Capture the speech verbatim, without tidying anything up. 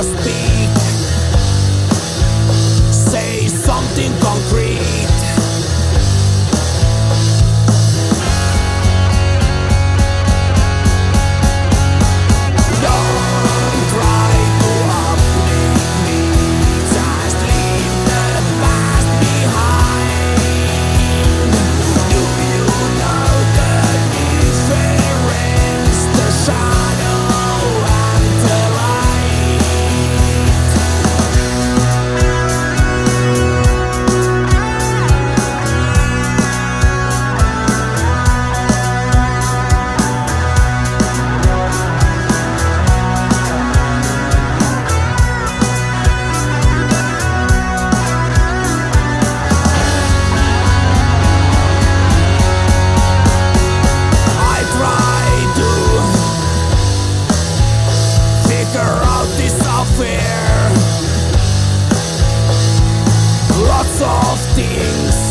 I speak. Say something concrete. Lots of things